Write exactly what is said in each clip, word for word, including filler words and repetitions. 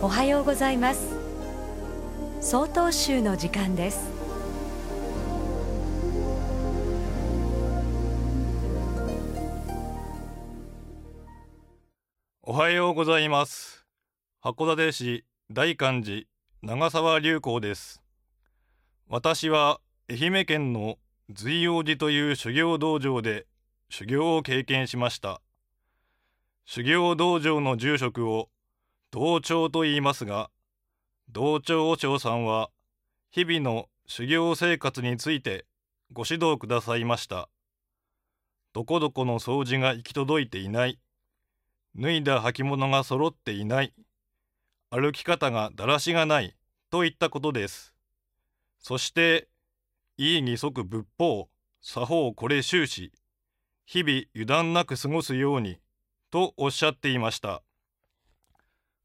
おはようございます。曹洞宗の時間です。おはようございます。函館市大観寺長沢隆光です。私は愛媛県の瑞王寺という修行道場で修行を経験しました。修行道場の住職を道長と言いますが、道長和尚さんは日々の修行生活についてご指導くださいました。どこどこの掃除が行き届いていない、脱いだ履物が揃っていない、歩き方がだらしがないといったことです。そして意義即仏法、作法これ修士、日々油断なく過ごすようにとおっしゃっていました。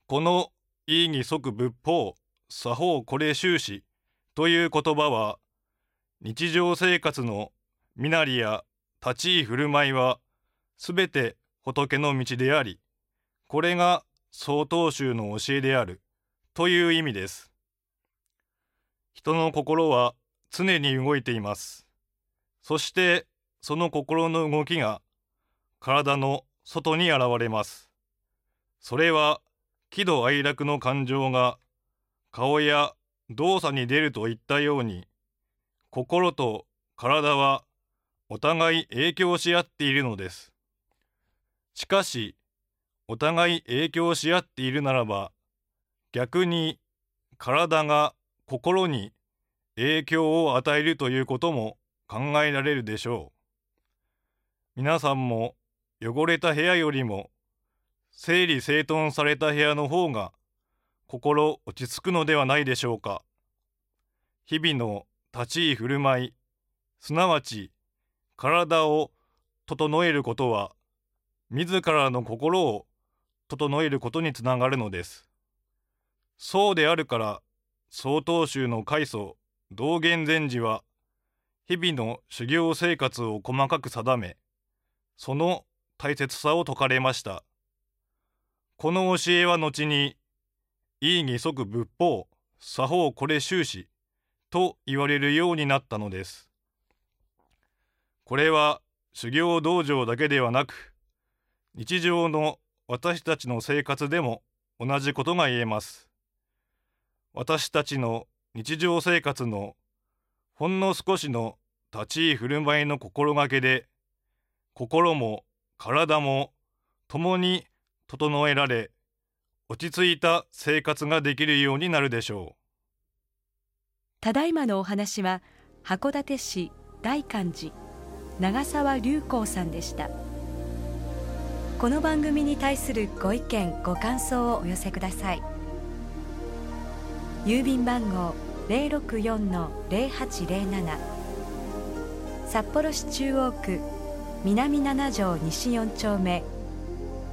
この意義即仏法、作法これ修士という言葉は、日常生活の身なりや立ち居振る舞いはすべて仏の道であり、これが曹洞宗の教えであるという意味です。人の心は常に動いています。そしてその心の動きが体の外に現れます。それは喜怒哀楽の感情が顔や動作に出るといったように、心と体はお互い影響し合っているのです。しかしお互い影響し合っているならば、逆に体が心に影響を与えるということも考えられるでしょう。皆さんも汚れた部屋よりも整理整頓された部屋の方が心落ち着くのではないでしょうか。日々の立ち居振る舞い、すなわち体を整えることは、自らの心を整えることにつながるのです。そうであるから、曹洞宗の開祖道元禅師は、日々の修行生活を細かく定め、その大切さを説かれました。この教えは後に、意義即仏法、作法これ修士と言われるようになったのです。これは修行道場だけではなく、日常の私たちの生活でも同じことが言えます。私たちの日常生活のほんの少しの立ち居振る舞いの心がけで、心も体もともに整えられ、落ち着いた生活ができるようになるでしょう。ただいまのお話は、函館市大観寺長沢隆光さんでした。この番組に対するご意見ご感想をお寄せください。郵便番号 ゼロ ロク ヨン ゼロ ハチ ゼロ ナナ 札幌市中央区南なな条西よん丁目